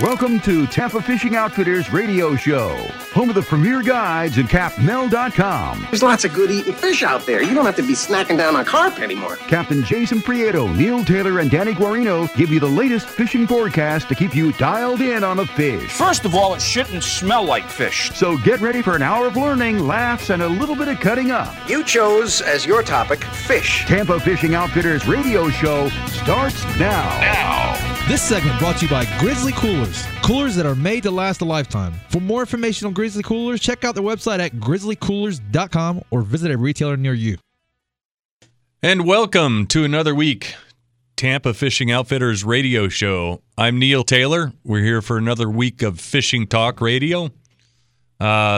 Welcome to Tampa Fishing Outfitters radio show, home of the premier guides at CapMel.com. There's lots of good eating fish out there. You don't have to be snacking down on carp anymore. Captain Jason Prieto, Neil Taylor, and Danny Guarino give you the latest fishing forecast to keep you dialed in on the fish. First of all, it shouldn't smell like fish. So get ready for an hour of learning, laughs, and a little bit of cutting up. You chose as your topic, fish. Tampa Fishing Outfitters radio show starts now. This segment brought to you by Grizzly Coolers. Coolers that are made to last a lifetime. For more information on Grizzly Coolers, check out their website at grizzlycoolers.com or visit a retailer near you. And welcome to another week, Tampa Fishing Outfitters radio show. I'm Neil Taylor. We're here for another week of Fishing Talk Radio.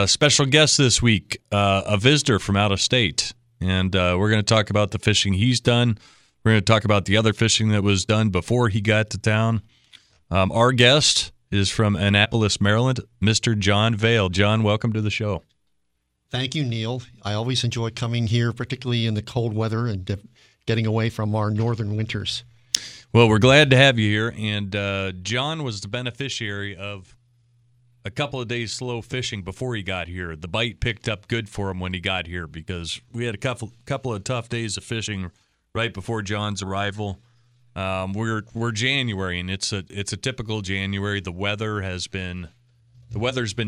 Special guest this week, a visitor from out of state. And we're going to talk about the fishing he's done. We're going to talk about the other fishing that was done before he got to town. Our guest is from Annapolis, Maryland, Mr. John Vale. John, welcome to the show. Thank you, Neil. I always enjoy coming here, particularly in the cold weather and getting away from our northern winters. Well, we're glad to have you here. And John was the beneficiary of a couple of days slow fishing before he got here. The bite picked up good for him when he got here because we had a couple of tough days of fishing right before John's arrival. We're January, and it's a typical January. The weather's been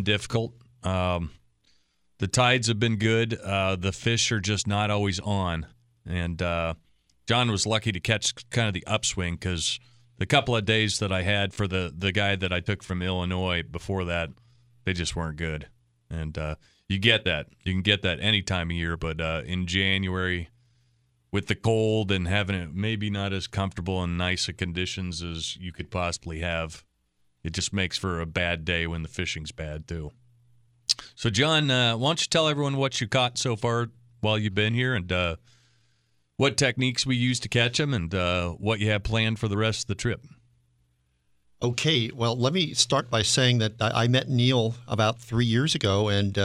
difficult. The tides have been good. The fish are just not always on. And John was lucky to catch kind of the upswing because the couple of days that I had for the guy that I took from Illinois before that, they just weren't good. And you get that. You can get that any time of year, but in January, with the cold and having it maybe not as comfortable and nice of conditions as you could possibly have, it just makes for a bad day when the fishing's bad too. So, John, why don't you tell everyone what you caught so far while you've been here and what techniques we used to catch them and what you have planned for the rest of the trip. Okay. Well, let me start by saying that I met Neil about 3 years ago and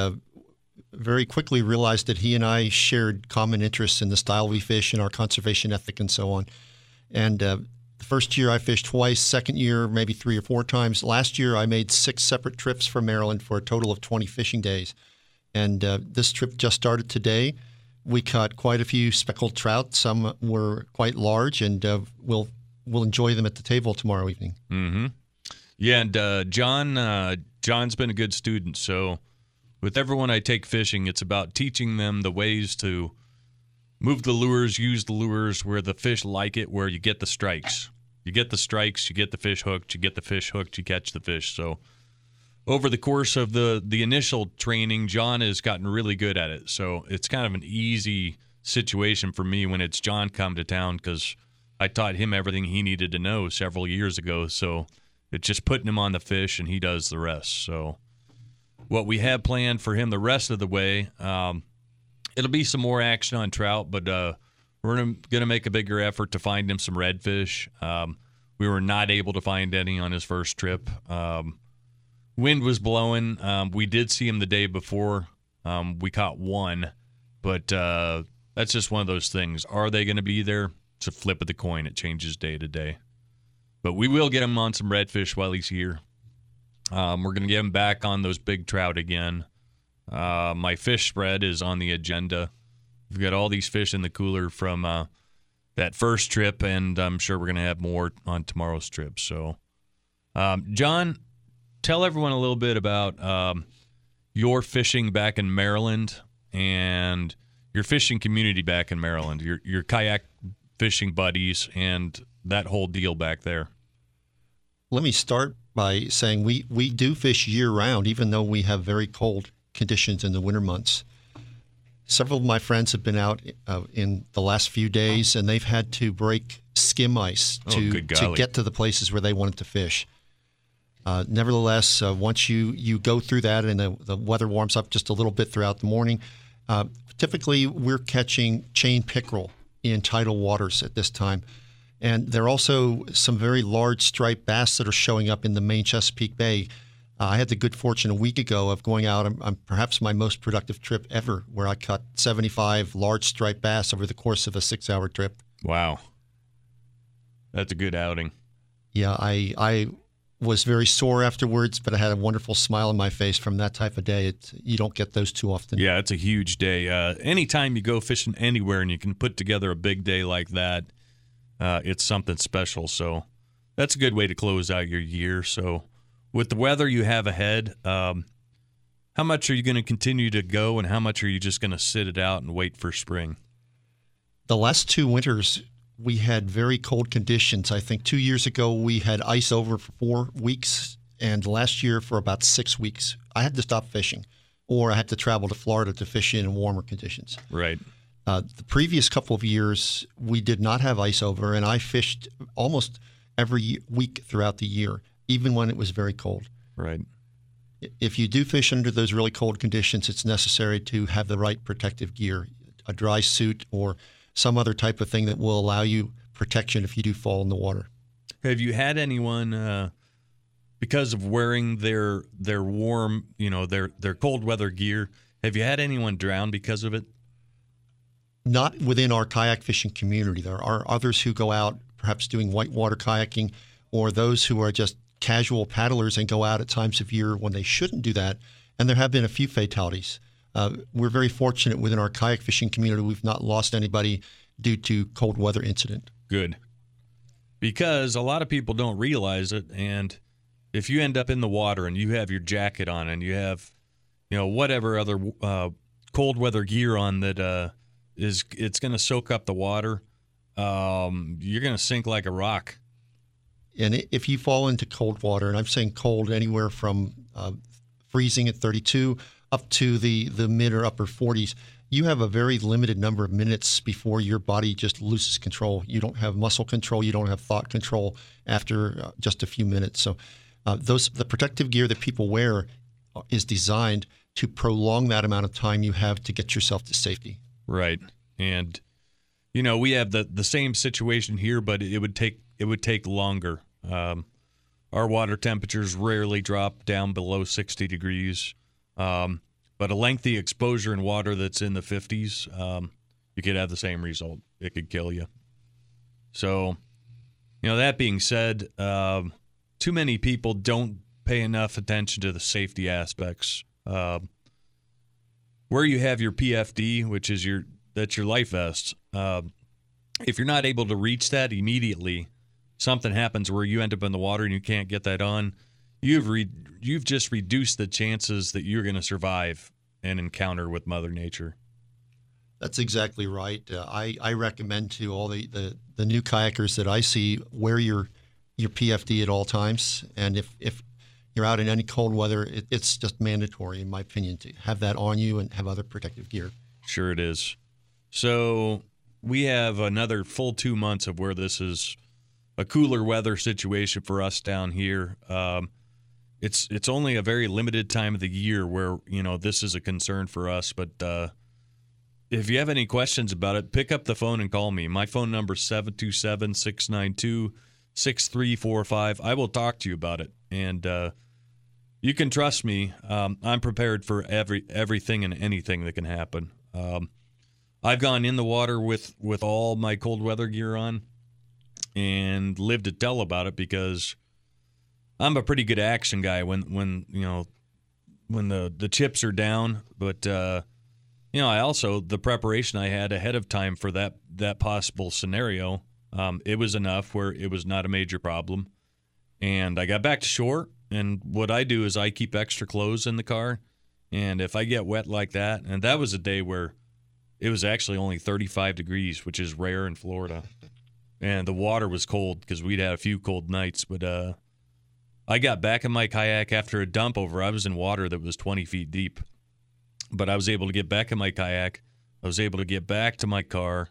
very quickly realized that he and I shared common interests in the style we fish and our conservation ethic and so on. And the first year I fished twice, second year maybe three or four times. Last year I made 6 separate trips from Maryland for a total of 20 fishing days. And this trip just started today. We caught quite a few speckled trout. Some were quite large, and we'll enjoy them at the table tomorrow evening. Mm-hmm. Yeah, and John's been a good student, so with everyone I take fishing, it's about teaching them the ways to move the lures, use the lures where the fish like it, where you get the strikes. You get the strikes, you get the fish hooked, you get the fish hooked, you catch the fish. So over the course of the initial training, John has gotten really good at it. So it's kind of an easy situation for me when it's John come to town because I taught him everything he needed to know several years ago. So it's just putting him on the fish, and he does the rest. So what we have planned for him the rest of the way, it'll be some more action on trout, but we're going to make a bigger effort to find him some redfish. We were not able to find any on his first trip. Wind was blowing. We did see him the day before. We caught one, but that's just one of those things. Are they going to be there? It's a flip of the coin. It changes day to day. But we will get him on some redfish while he's here. We're going to get him back on those big trout again. My fish spread is on the agenda. We've got all these fish in the cooler from that first trip, and I'm sure we're going to have more on tomorrow's trip. So, John, tell everyone a little bit about your fishing back in Maryland and your fishing community back in Maryland, your kayak fishing buddies and that whole deal back there. Let me start by saying we do fish year-round, even though we have very cold conditions in the winter months. Several of my friends have been out in the last few days, and they've had to break skim ice to get to the places where they wanted to fish. Nevertheless, once you go through that and the weather warms up just a little bit throughout the morning, typically we're catching chain pickerel in tidal waters at this time. And there are also some very large striped bass that are showing up in the main Chesapeake Bay. I had the good fortune a week ago of going out on perhaps my most productive trip ever, where I caught 75 large striped bass over the course of a 6-hour trip. Wow. That's a good outing. Yeah, I was very sore afterwards, but I had a wonderful smile on my face from that type of day. You don't get those too often. Yeah, it's a huge day. Anytime you go fishing anywhere and you can put together a big day like that, it's something special. So that's a good way to close out your year. So with the weather you have ahead, how much are you going to continue to go, and how much are you just going to sit it out and wait for spring? The last two winters, we had very cold conditions. I think 2 years ago, we had ice over for 4 weeks, and last year for about 6 weeks. I had to stop fishing, or I had to travel to Florida to fish in warmer conditions. Right. The previous couple of years, we did not have ice over, and I fished almost every week throughout the year, even when it was very cold. Right. If you do fish under those really cold conditions, it's necessary to have the right protective gear, a dry suit or some other type of thing that will allow you protection if you do fall in the water. Have you had anyone, because of wearing their warm, their cold weather gear, have you had anyone drown because of it? Not within our kayak fishing community. There are others who go out perhaps doing whitewater kayaking, or those who are just casual paddlers and go out at times of year when they shouldn't do that. And there have been a few fatalities. We're very fortunate within our kayak fishing community. We've not lost anybody due to cold weather incident. Good. Because a lot of people don't realize it. And if you end up in the water and you have your jacket on and you have, whatever other cold weather gear on that it's going to soak up the water, you're going to sink like a rock. And if you fall into cold water, and I'm saying cold anywhere from freezing at 32 up to the mid or upper 40s, you have a very limited number of minutes before your body just loses control. You don't have muscle control. You don't have thought control after just a few minutes. So the protective gear that people wear is designed to prolong that amount of time you have to get yourself to safety. Right. And, we have the same situation here, but it would take longer. Our water temperatures rarely drop down below 60 degrees. But a lengthy exposure in water that's in the 50s, you could have the same result. It could kill you. So, that being said, too many people don't pay enough attention to the safety aspects. Where you have your PFD, which is that's your life vest, if you're not able to reach that immediately, something happens where you end up in the water and you can't get that on. You've just reduced the chances that you're going to survive an encounter with Mother Nature. That's exactly right. I recommend to all the new kayakers that I see, wear your PFD at all times. And if you're out in any cold weather, it's just mandatory, in my opinion, to have that on you and have other protective gear. Sure it is. So we have another full 2 months of where this is a cooler weather situation for us down here. It's only a very limited time of the year where, this is a concern for us. But if you have any questions about it, pick up the phone and call me. My phone number is 727-692-6345. I will talk to you about it. And you can trust me. I'm prepared for everything and anything that can happen. I've gone in the water with all my cold weather gear on and lived to tell about it because I'm a pretty good action guy when the chips are down, but I also, the preparation I had ahead of time for that possible scenario, it was enough where it was not a major problem, and I got back to shore. And what I do is I keep extra clothes in the car, and if I get wet like that, and that was a day where it was actually only 35 degrees, which is rare in Florida, and the water was cold because we'd had a few cold nights, but I got back in my kayak after a dump over. I was in water that was 20 feet deep, but I was able to get back in my kayak. I was able to get back to my car.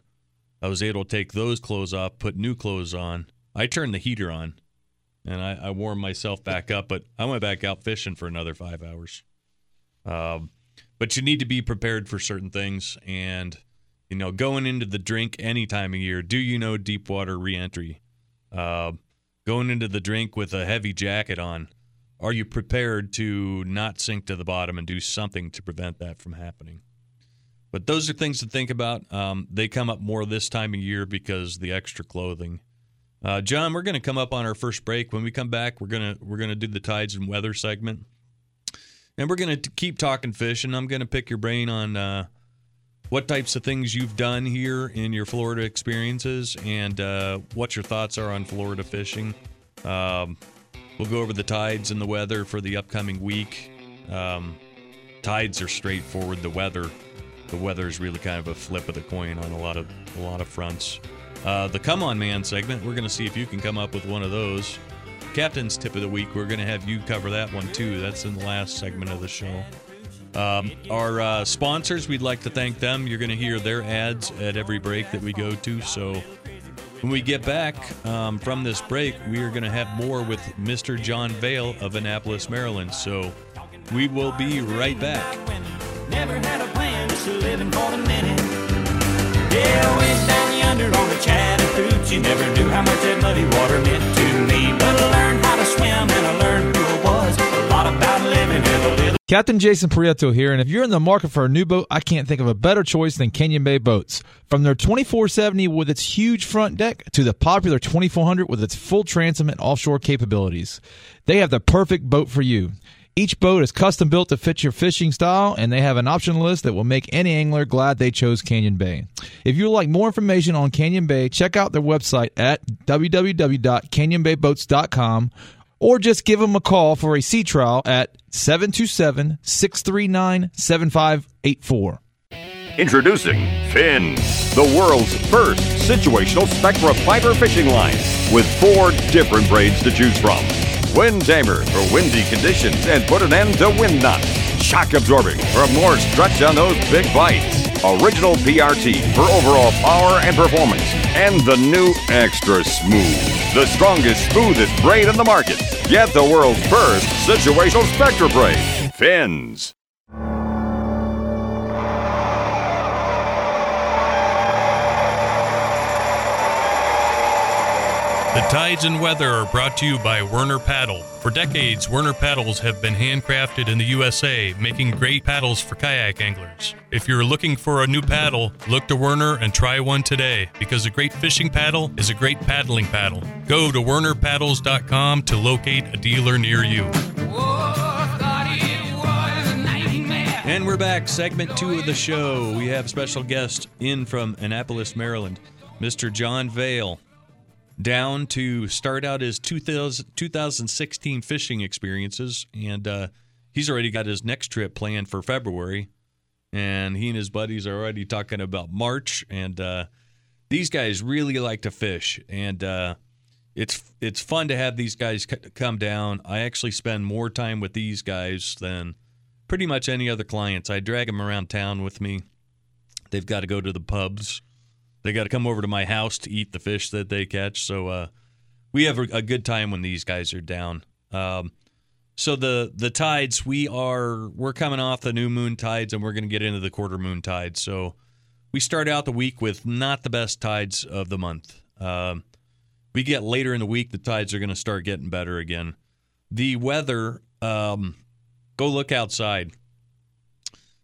I was able to take those clothes off, put new clothes on. I turned the heater on, and I warmed myself back up, but I went back out fishing for another 5 hours. But you need to be prepared for certain things, and, going into the drink any time of year, do deep water reentry? Going into the drink with a heavy jacket on, are you prepared to not sink to the bottom and do something to prevent that from happening? But those are things to think about. They come up more this time of year because the extra clothing. John, we're going to come up on our first break. When we come back, we're gonna do the tides and weather segment, and we're gonna keep talking fish. And I'm gonna pick your brain on what types of things you've done here in your Florida experiences, and what your thoughts are on Florida fishing. We'll go over the tides and the weather for the upcoming week. Tides are straightforward. The weather is really kind of a flip of the coin on a lot of fronts. The Come On Man segment, we're going to see if you can come up with one of those. Captain's Tip of the Week, we're going to have you cover that one too. That's in the last segment of the show. Our sponsors, we'd like to thank them. You're going to hear their ads at every break that we go to. So when we get back from this break, we are going to have more with Mr. John Vale of Annapolis, Maryland. So we will be right back. Never had a plan, just living for the minute. Yeah, went down yonder on the Chattahoochee. You never knew how much that muddy water meant to me. But I learned how to swim, and I learned who I was. A lot about living and a little. Captain Jason Prieto here, and if you're in the market for a new boat, I can't think of a better choice than Canyon Bay Boats. From their 2470 with its huge front deck to the popular 2400 with its full transom and offshore capabilities, they have the perfect boat for you. Each boat is custom built to fit your fishing style, and they have an option list that will make any angler glad they chose Canyon Bay. If you'd like more information on Canyon Bay, check out their website at www.canyonbayboats.com, or just give them a call for a sea trial at 727-639-7584. Introducing Finn, the world's first situational spectra fiber fishing line with 4 different braids to choose from. Wind Tamer for windy conditions and put an end to wind knots. Shock Absorbing for more stretch on those big bites. Original PRT for overall power and performance. And the new Extra Smooth, the strongest, smoothest braid on the market. Get the world's first situational spectra braid. Fins. The tides and weather are brought to you by Werner Paddle. For decades, Werner paddles have been handcrafted in the USA, making great paddles for kayak anglers. If you're looking for a new paddle, look to Werner and try one today, because a great fishing paddle is a great paddling paddle. Go to wernerpaddles.com to locate a dealer near you. And we're back, segment 2 of the show. We have special guest in from Annapolis, Maryland, Mr. John Vale, down to start out his 2016 fishing experiences, and he's already got his next trip planned for February, and he and his buddies are already talking about March, and these guys really like to fish, and it's fun to have these guys come down. I actually spend more time with these guys than pretty much any other clients. I drag them around town with me. They've got to go to the pubs. They got to come over to my house to eat the fish that they catch. So we have a good time when these guys are down. So the tides, we're coming off the new moon tides, and we're going to get into the quarter moon tides. So we start out the week with not the best tides of the month. We get later in the week, the tides are going to start getting better again. The weather, go look outside.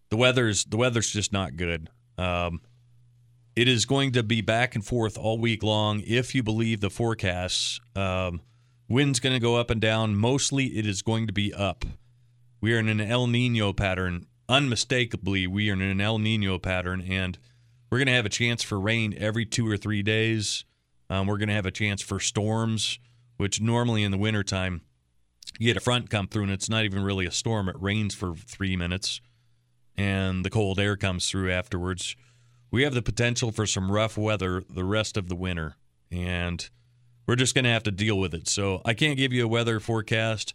The weather's just not good. It is going to be back and forth all week long if you believe the forecasts. Wind's going to go up and down. Mostly it is going to be up. We are in an El Nino pattern. Unmistakably, we are in an El Nino pattern, and we're going to have a chance for rain every 2 or 3 days. We're going to have a chance for storms, which normally in the wintertime, you get a front come through, and it's not even really a storm. It rains for 3 minutes, and the cold air comes through afterwards. We have the potential for some rough weather the rest of the winter, and we're just going to have to deal with it. So I can't give you a weather forecast.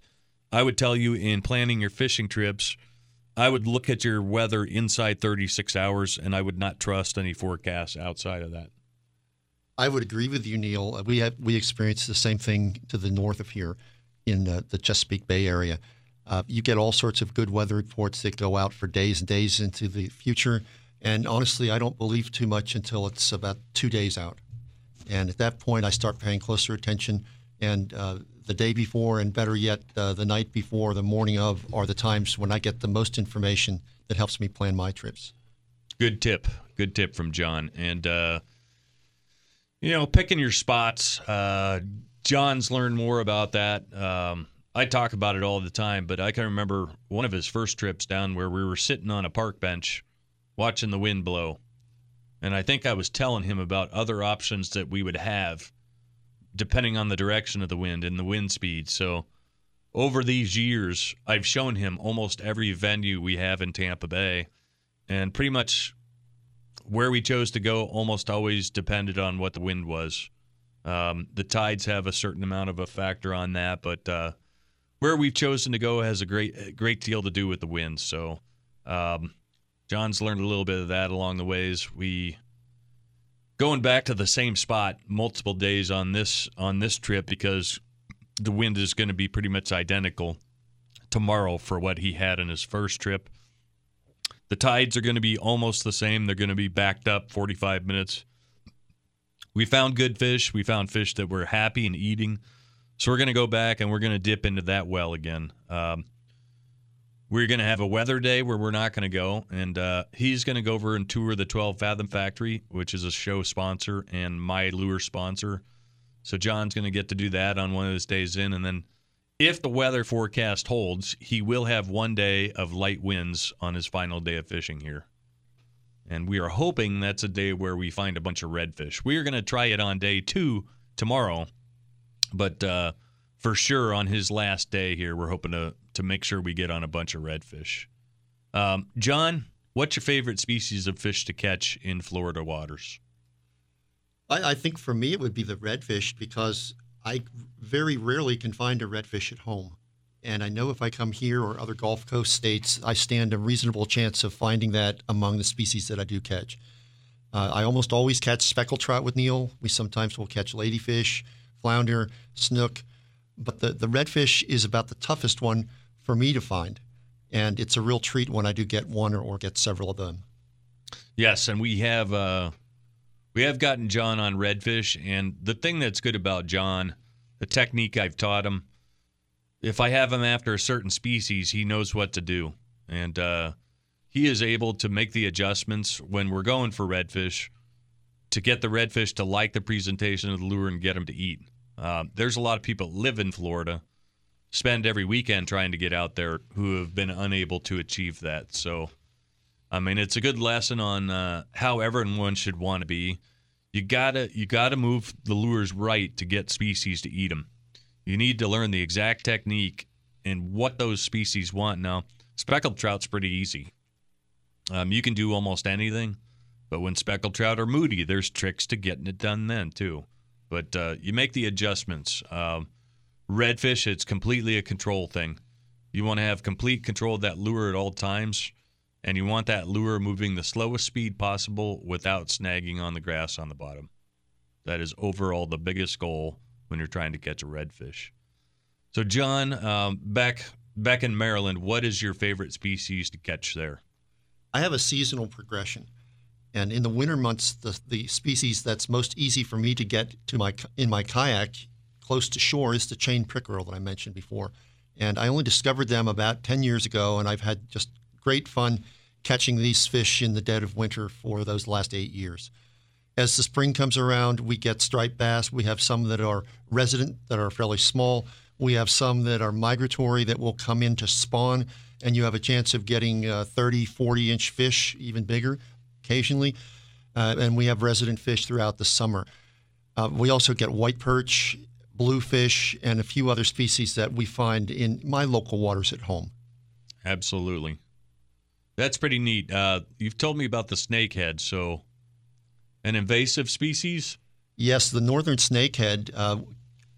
I would tell you, in planning your fishing trips, I would look at your weather inside 36 hours, and I would not trust any forecasts outside of that. I would agree with you, Neil. We experience the same thing to the north of here in the Chesapeake Bay area. You get all sorts of good weather reports that go out for days and days into the future. And honestly, I don't believe too much until it's about 2 days out. And at that point, I start paying closer attention. And the day before, and better yet, the night before, the morning of, are the times when I get the most information that helps me plan my trips. Good tip. Good tip from John. And You know, picking your spots. John's learned more about that. I talk about it all the time, but I can remember one of his first trips down where we were sitting on a park bench watching the wind blow. And I think I was telling him about other options that we would have depending on the direction of the wind and the wind speed. So over these years, I've shown him almost every venue we have in Tampa Bay, and pretty much where we chose to go almost always depended on what the wind was. The tides have a certain amount of a factor on that, but where we've chosen to go has a great deal to do with the wind. So John's learned a little bit of that along the ways. We going back to the same spot multiple days on this trip because the wind is going to be pretty much identical tomorrow for what he had in his first trip. The tides are going to be almost the same. They're going to be backed up 45 minutes. We found good fish. We found fish that were happy and eating. So we're going to go back and we're going to dip into that well again. We're going to have a weather day where we're not going to go. And he's going to go over and tour the 12 Fathom Factory, which is a show sponsor and my lure sponsor. So John's going to get to do that on one of those days in. And then if the weather forecast holds, he will have one day of light winds on his final day of fishing here. And we are hoping that's a day where we find a bunch of redfish. We are going to try it on day two tomorrow. But for sure on his last day here, we're hoping to make sure we get on a bunch of redfish. John, what's your favorite species of fish to catch in Florida waters? I think for me it would be the redfish because I very rarely can find a redfish at home. And I know if I come here or other Gulf Coast states, I stand a reasonable chance of finding that among the species that I do catch. I almost always catch speckled trout with Neil. We sometimes will catch ladyfish, flounder, snook. But the redfish is about the toughest one for me to find. And it's a real treat when I do get one or get several of them. Yes, and we have gotten John on redfish. And the thing that's good about John, the technique I've taught him, if I have him after a certain species, he knows what to do. And he is able to make the adjustments when we're going for redfish to get the redfish to like the presentation of the lure and get them to eat. There's a lot of people that live in Florida, spend every weekend trying to get out there, who have been unable to achieve that. So, I mean, it's a good lesson on how everyone should want to be. You gotta move the lures right to get species to eat them. You need to learn the exact technique and what those species want. Now, speckled trout's pretty easy. You can do almost anything, but when speckled trout are moody, there's tricks to getting it done then too. But you make the adjustments. Redfish, it's completely a control thing. You want to have complete control of that lure at all times, and you want that lure moving the slowest speed possible without snagging on the grass on the bottom. That is overall the biggest goal when you're trying to catch a redfish. So, John, back in Maryland, what is your favorite species to catch there? I have a seasonal progression. And in the winter months, the species that's most easy for me to get to in my kayak close to shore is the chain pickerel that I mentioned before. And I only discovered them about 10 years ago, and I've had just great fun catching these fish in the dead of winter for those last 8 years. As the spring comes around, we get striped bass. We have some that are resident, that are fairly small. We have some that are migratory that will come in to spawn, and you have a chance of getting 30, 40-inch fish, even bigger occasionally. And we have resident fish throughout the summer. We also get white perch, bluefish, and a few other species that we find in my local waters at home. Absolutely. That's pretty neat. You've told me about the snakehead, so... an invasive species? Yes, the northern snakehead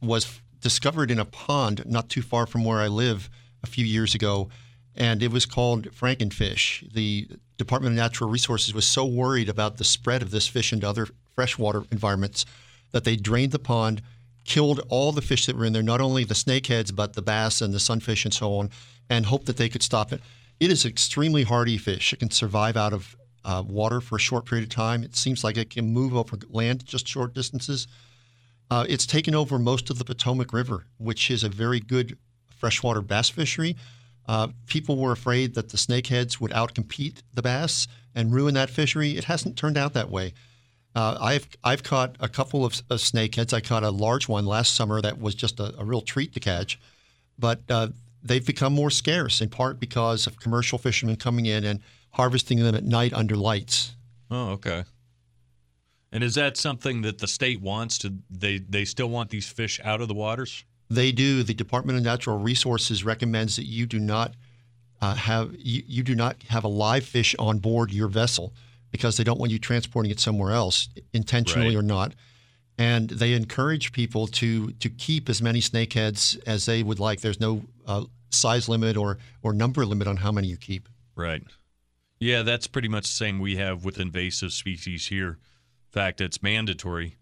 was discovered in a pond not too far from where I live a few years ago, and it was called frankenfish. The Department of Natural Resources was so worried about the spread of this fish into other freshwater environments that they drained the pond, killed all the fish that were in there, not only the snakeheads but the bass and the sunfish and so on, and hoped that they could stop it. It is an extremely hardy fish. It can survive out of water for a short period of time. It seems like it can move over land just short distances. It's taken over most of the Potomac River, which is a very good freshwater bass fishery. People were afraid that the snakeheads would outcompete the bass and ruin that fishery. It hasn't turned out that way. I've caught a couple of snakeheads. I caught a large one last summer that was just a real treat to catch, but they've become more scarce in part because of commercial fishermen coming in and harvesting them at night under lights. Oh, okay. And is that something that the state wants? They still want these fish out of the waters? They do. The Department of Natural Resources recommends that you do not have a live fish on board your vessel, because they don't want you transporting it somewhere else, intentionally or not. And they encourage people to keep as many snakeheads as they would like. There's no size limit or number limit on how many you keep. Right. Yeah, that's pretty much the same we have with invasive species here. In fact, it's mandatory.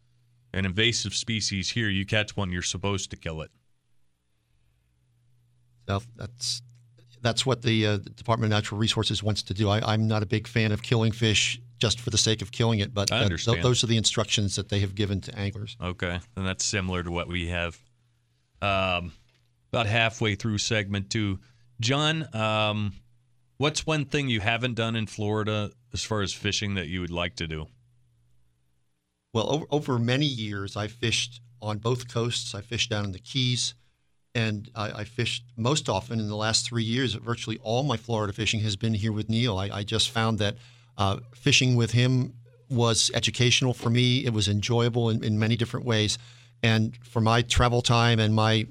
An invasive species here, you catch one, you're supposed to kill it. That's what the Department of Natural Resources wants to do. I'm not a big fan of killing fish just for the sake of killing it, but those are the instructions that they have given to anglers. Okay, and that's similar to what we have. About halfway through segment two. John, what's one thing you haven't done in Florida as far as fishing that you would like to do? Well, over many years, I fished on both coasts. I fished down in the Keys. And I fished most often in the last 3 years. Virtually all my Florida fishing has been here with Neil. I just found that fishing with him was educational for me. It was enjoyable in many different ways. And for my travel time and my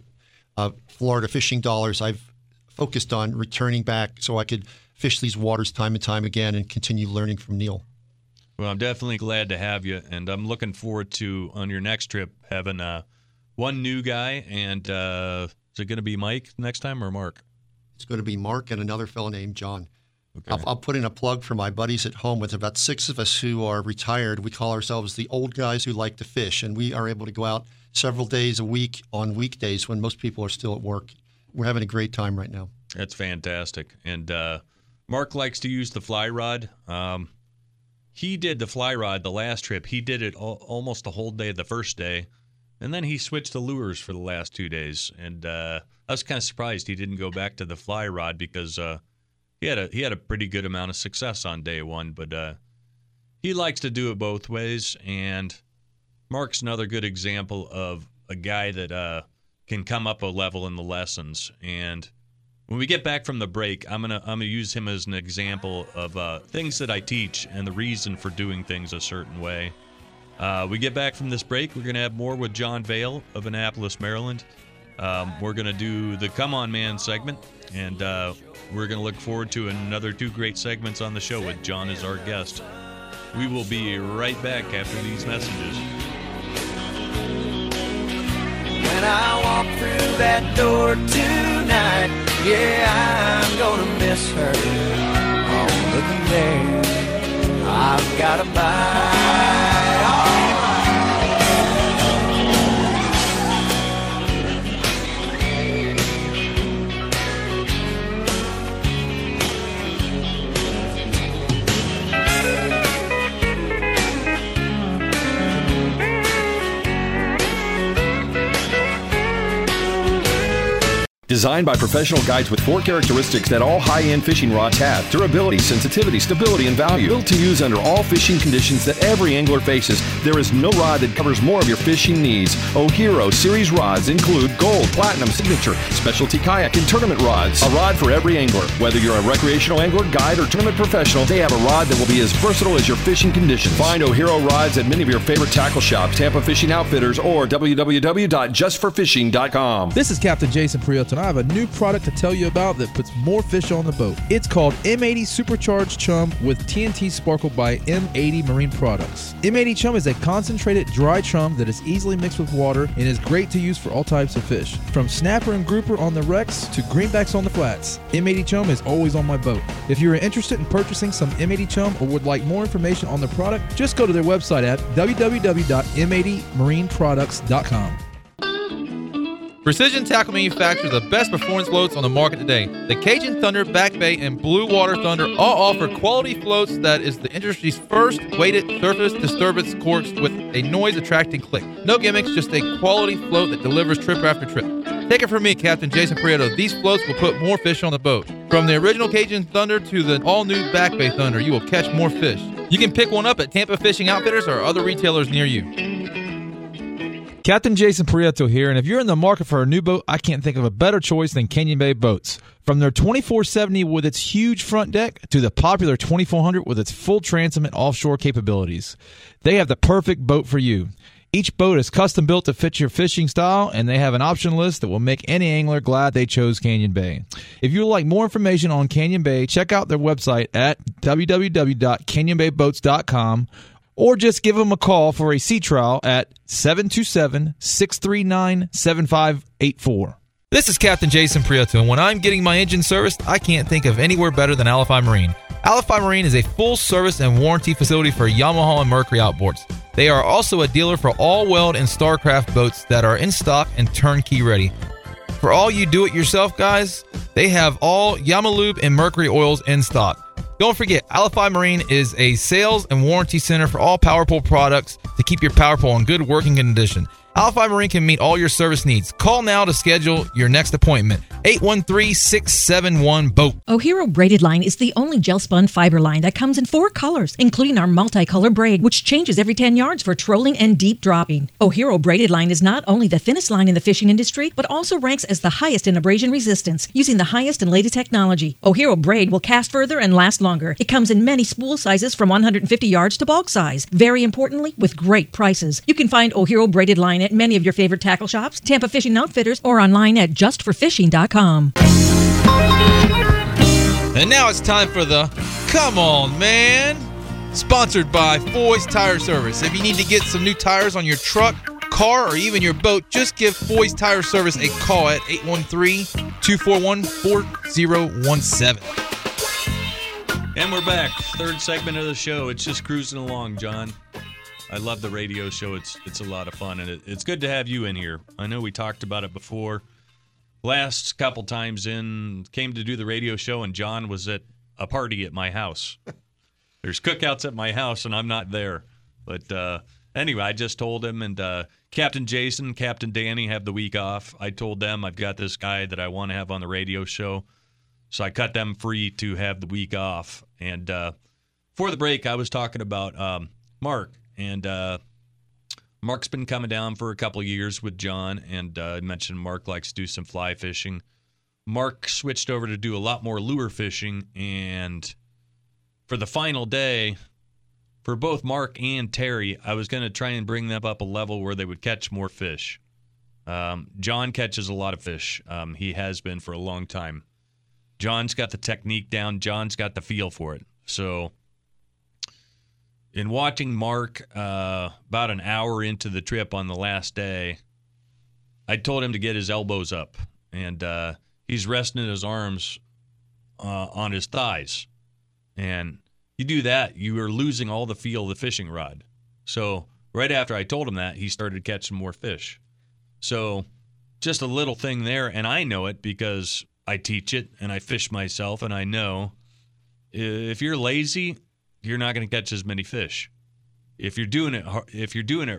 Florida fishing dollars, I've focused on returning back so I could fish these waters time and time again and continue learning from Neil. Well, I'm definitely glad to have you. And I'm looking forward to, on your next trip, having one new guy, and is it going to be Mike next time or Mark? It's going to be Mark and another fellow named John. Okay. I'll put in a plug for my buddies at home. With about six of us who are retired, we call ourselves the old guys who like to fish, and we are able to go out several days a week on weekdays when most people are still at work. We're having a great time right now. That's fantastic. And Mark likes to use the fly rod. He did the fly rod the last trip. He did it almost the whole day the first day. And then he switched to lures for the last 2 days, and I was kind of surprised he didn't go back to the fly rod, because he had a pretty good amount of success on day one. But he likes to do it both ways, and Mark's another good example of a guy that can come up a level in the lessons. And when we get back from the break, I'm gonna use him as an example of things that I teach and the reason for doing things a certain way. We get back from this break, we're going to have more with John Vale of Annapolis, Maryland. We're going to do the Come On Man segment, and we're going to look forward to another two great segments on the show with John as our guest. We will be right back after these messages. When I walk through that door tonight, yeah, I'm going to miss her. Oh, look there, I've got to buy. Designed by professional guides with four characteristics that all high-end fishing rods have: durability, sensitivity, stability, and value. Built to use under all fishing conditions that every angler faces, there is no rod that covers more of your fishing needs. O'Hero series rods include gold, platinum, signature, specialty kayak, and tournament rods. A rod for every angler. Whether you're a recreational angler, guide, or tournament professional, they have a rod that will be as versatile as your fishing conditions. Find O'Hero rods at many of your favorite tackle shops, Tampa Fishing Outfitters, or www.justforfishing.com. This is Captain Jason Prieto. I have a new product to tell you about that puts more fish on the boat. It's called M80 Supercharged Chum with TNT Sparkle by M80 Marine Products. M80 Chum is a concentrated dry chum that is easily mixed with water and is great to use for all types of fish, from snapper and grouper on the wrecks to greenbacks on the flats. M80 Chum is always on my boat. If you're interested in purchasing some M80 Chum or would like more information on the product, just go to their website at www.m80marineproducts.com. Precision Tackle manufactures the best performance floats on the market today. The Cajun Thunder, Back Bay, and Blue Water Thunder all offer quality floats that is the industry's first weighted surface disturbance corks with a noise-attracting click. No gimmicks, just a quality float that delivers trip after trip. Take it from me, Captain Jason Prieto. These floats will put more fish on the boat. From the original Cajun Thunder to the all-new Back Bay Thunder, you will catch more fish. You can pick one up at Tampa Fishing Outfitters or other retailers near you. Captain Jason Prieto here, and if you're in the market for a new boat, I can't think of a better choice than Canyon Bay Boats. From their 2470 with its huge front deck to the popular 2400 with its full transom and offshore capabilities, they have the perfect boat for you. Each boat is custom built to fit your fishing style, and they have an option list that will make any angler glad they chose Canyon Bay. If you would like more information on Canyon Bay, check out their website at www.canyonbayboats.com or just give them a call for a sea trial at 727-639-7584. This is Captain Jason Prieto, and when I'm getting my engine serviced, I can't think of anywhere better than Alify Marine. Alify Marine is a full-service and warranty facility for Yamaha and Mercury outboards. They are also a dealer for all Weld and Starcraft boats that are in stock and turnkey ready. For all you do-it-yourself guys, they have all Yamalube and Mercury oils in stock. Don't forget, Alify Marine is a sales and warranty center for all PowerPole products to keep your PowerPole in good working condition. Alify Marine can meet all your service needs. Call now to schedule your next appointment. 813-671-BOAT. O'Hero Braided Line is the only gel-spun fiber line that comes in 4 colors, including our multicolor braid, which changes every 10 yards for trolling and deep dropping. O'Hero Braided Line is not only the thinnest line in the fishing industry, but also ranks as the highest in abrasion resistance, using the highest and latest technology. O'Hero Braid will cast further and last longer. It comes in many spool sizes from 150 yards to bulk size. Very importantly, with great prices. You can find O'Hero Braided Line at many of your favorite tackle shops, Tampa Fishing Outfitters, or online at justforfishing.com. And now it's time for the Come On Man, sponsored by Foy's Tire Service. If you need to get some new tires on your truck, car, or even your boat, just give Foy's Tire Service a call at 813-241-4017. And we're back, third segment of the show. It's just cruising along, John. I love the radio show. It's a lot of fun, and it's good to have you in here. I know we talked about it before. Last couple times in, came to do the radio show, and John was at a party at my house. There's cookouts at my house, and I'm not there. But anyway, I just told him, and Captain Jason, Captain Danny have the week off. I told them I've got this guy that I want to have on the radio show, so I cut them free to have the week off. And before the break, I was talking about Mark. And Mark's been coming down for a couple of years with John, and I mentioned Mark likes to do some fly fishing. Mark switched over to do a lot more lure fishing, and for the final day, for both Mark and Terry, I was going to try and bring them up a level where they would catch more fish. John catches a lot of fish. He has been for a long time. John's got the technique down. John's got the feel for it. So in watching Mark about an hour into the trip on the last day, I told him to get his elbows up, and he's resting his arms on his thighs. And you do that, you are losing all the feel of the fishing rod. So right after I told him that, he started catching more fish. So just a little thing there, and I know it because I teach it, and I fish myself, and I know if you're lazy, you're not going to catch as many fish. If you're doing it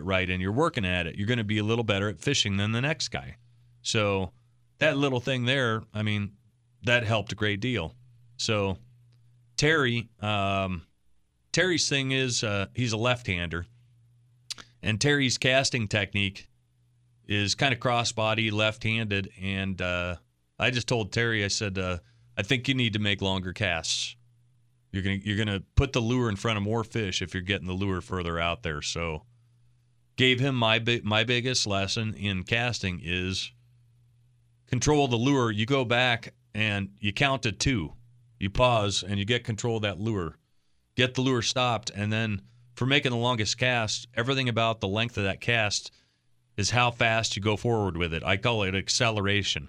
right and you're working at it, you're going to be a little better at fishing than the next guy. So that little thing there, I mean, that helped a great deal. So Terry's thing is he's a left-hander, and Terry's casting technique is kind of crossbody, left-handed. And I just told Terry, I said, I think you need to make longer casts. You're gonna put the lure in front of more fish if you're getting the lure further out there. So, gave him my biggest lesson in casting is control the lure. You go back and you count to 2. You pause and you get control of that lure. Get the lure stopped, and then for making the longest cast, everything about the length of that cast is how fast you go forward with it. I call it acceleration.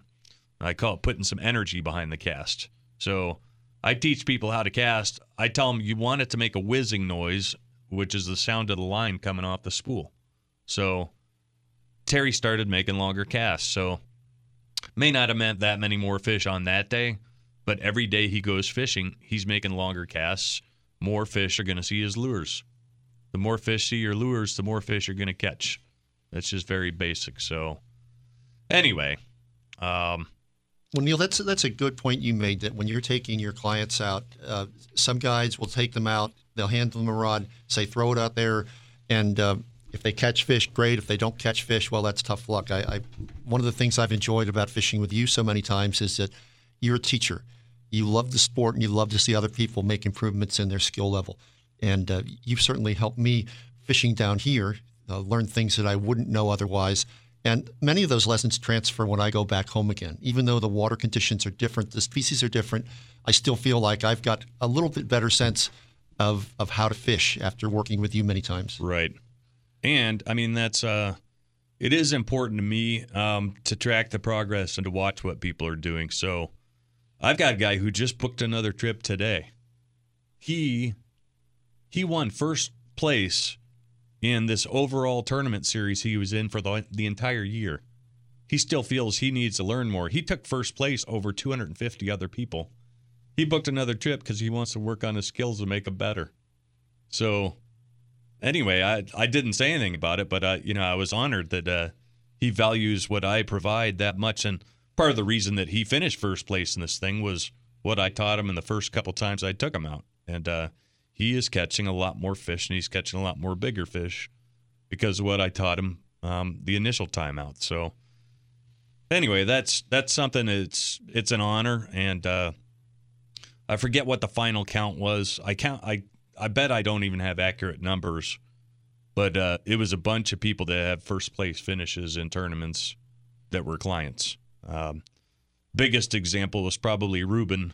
I call it putting some energy behind the cast. So I teach people how to cast. I tell them you want it to make a whizzing noise, which is the sound of the line coming off the spool. So Terry started making longer casts. So may not have meant that many more fish on that day, but every day he goes fishing, he's making longer casts. More fish are going to see his lures. The more fish see your lures, the more fish you're going to catch. That's just very basic. So anyway, Well, Neil, that's a good point you made, that when you're taking your clients out, some guides will take them out, they'll hand them a rod, say throw it out there, and if they catch fish, great. If they don't catch fish, well, that's tough luck. One of the things I've enjoyed about fishing with you so many times is that you're a teacher. You love the sport, and you love to see other people make improvements in their skill level. And you've certainly helped me fishing down here, learn things that I wouldn't know otherwise. And many of those lessons transfer when I go back home again. Even though the water conditions are different, the species are different, I still feel like I've got a little bit better sense of how to fish after working with you many times. Right. And, I mean, that's it is important to me to track the progress and to watch what people are doing. So I've got a guy who just booked another trip today. He won first place in this overall tournament series he was in for the entire year. He still feels he needs to learn more. He took first place over 250 other people. He booked another trip because he wants to work on his skills to make them better. So anyway, I didn't say anything about it, but I was honored that he values what I provide that much. And part of the reason that he finished first place in this thing was what I taught him in the first couple times I took him out. And he is catching a lot more fish, and he's catching a lot more bigger fish because of what I taught him the initial time out. So anyway, that's something. It's an honor, and I forget what the final count was. I bet I don't even have accurate numbers, but it was a bunch of people that have first place finishes in tournaments that were clients. Biggest example was probably Ruben.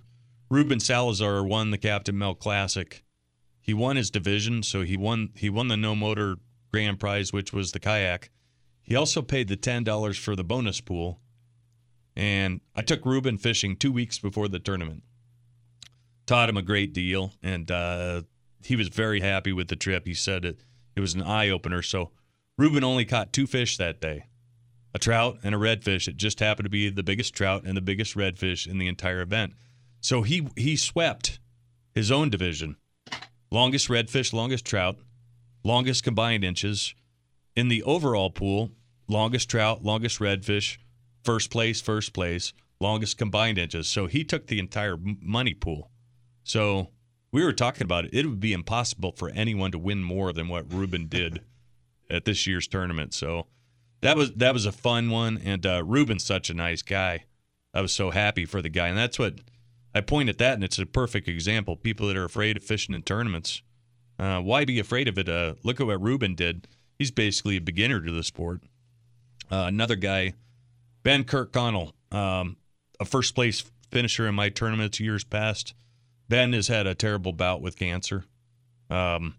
Ruben Salazar won the Captain Mel Classic. He won his division, so he won the no motor grand prize, which was the kayak. He also paid the $10 for the bonus pool. And I took Ruben fishing 2 weeks before the tournament. Taught him a great deal, and he was very happy with the trip. He said it was an eye opener. So Ruben only caught two fish that day, a trout and a redfish. It just happened to be the biggest trout and the biggest redfish in the entire event. So he swept his own division. Longest redfish, longest trout, longest combined inches. In the overall pool, longest trout, longest redfish, first place, longest combined inches. So he took the entire money pool. So we were talking about it. It would be impossible for anyone to win more than what Ruben did at this year's tournament. So that was a fun one. And Ruben's such a nice guy. I was so happy for the guy. And that's what I point at that, and it's a perfect example. People that are afraid of fishing in tournaments, why be afraid of it? Look at what Ruben did. He's basically a beginner to the sport. Another guy, Ben Kirkconnell, a first-place finisher in my tournaments years past. Ben has had a terrible bout with cancer. Ben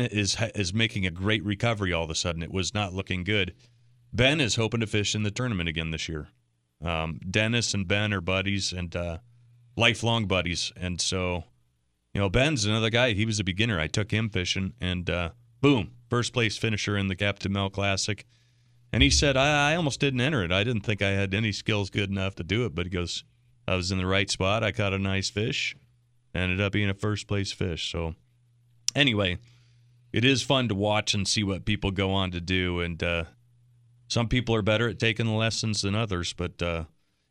is making a great recovery all of a sudden. It was not looking good. Ben is hoping to fish in the tournament again this year. Dennis and Ben are buddies, and lifelong buddies. And so, Ben's another guy. He was a beginner. I took him fishing, and boom, first place finisher in the Captain Mel Classic. And he said, I almost didn't enter it. I didn't think I had any skills good enough to do it. But he goes, I was in the right spot. I caught a nice fish. Ended up being a first place fish. So anyway, it is fun to watch and see what people go on to do. And some people are better at taking the lessons than others, but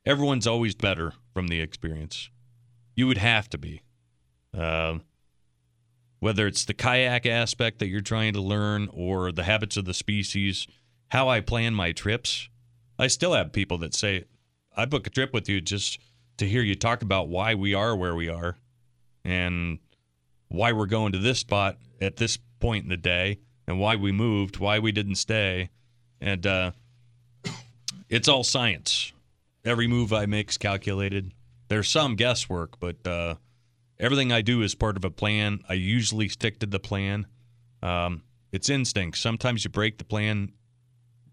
everyone's always better from the experience. You would have to be. Whether it's the kayak aspect that you're trying to learn or the habits of the species, how I plan my trips. I still have people that say, I book a trip with you just to hear you talk about why we are where we are and why we're going to this spot at this point in the day and why we moved, why we didn't stay. And it's all science. Every move I make is calculated. There's some guesswork, but everything I do is part of a plan. I usually stick to the plan. It's instinct. Sometimes you break the plan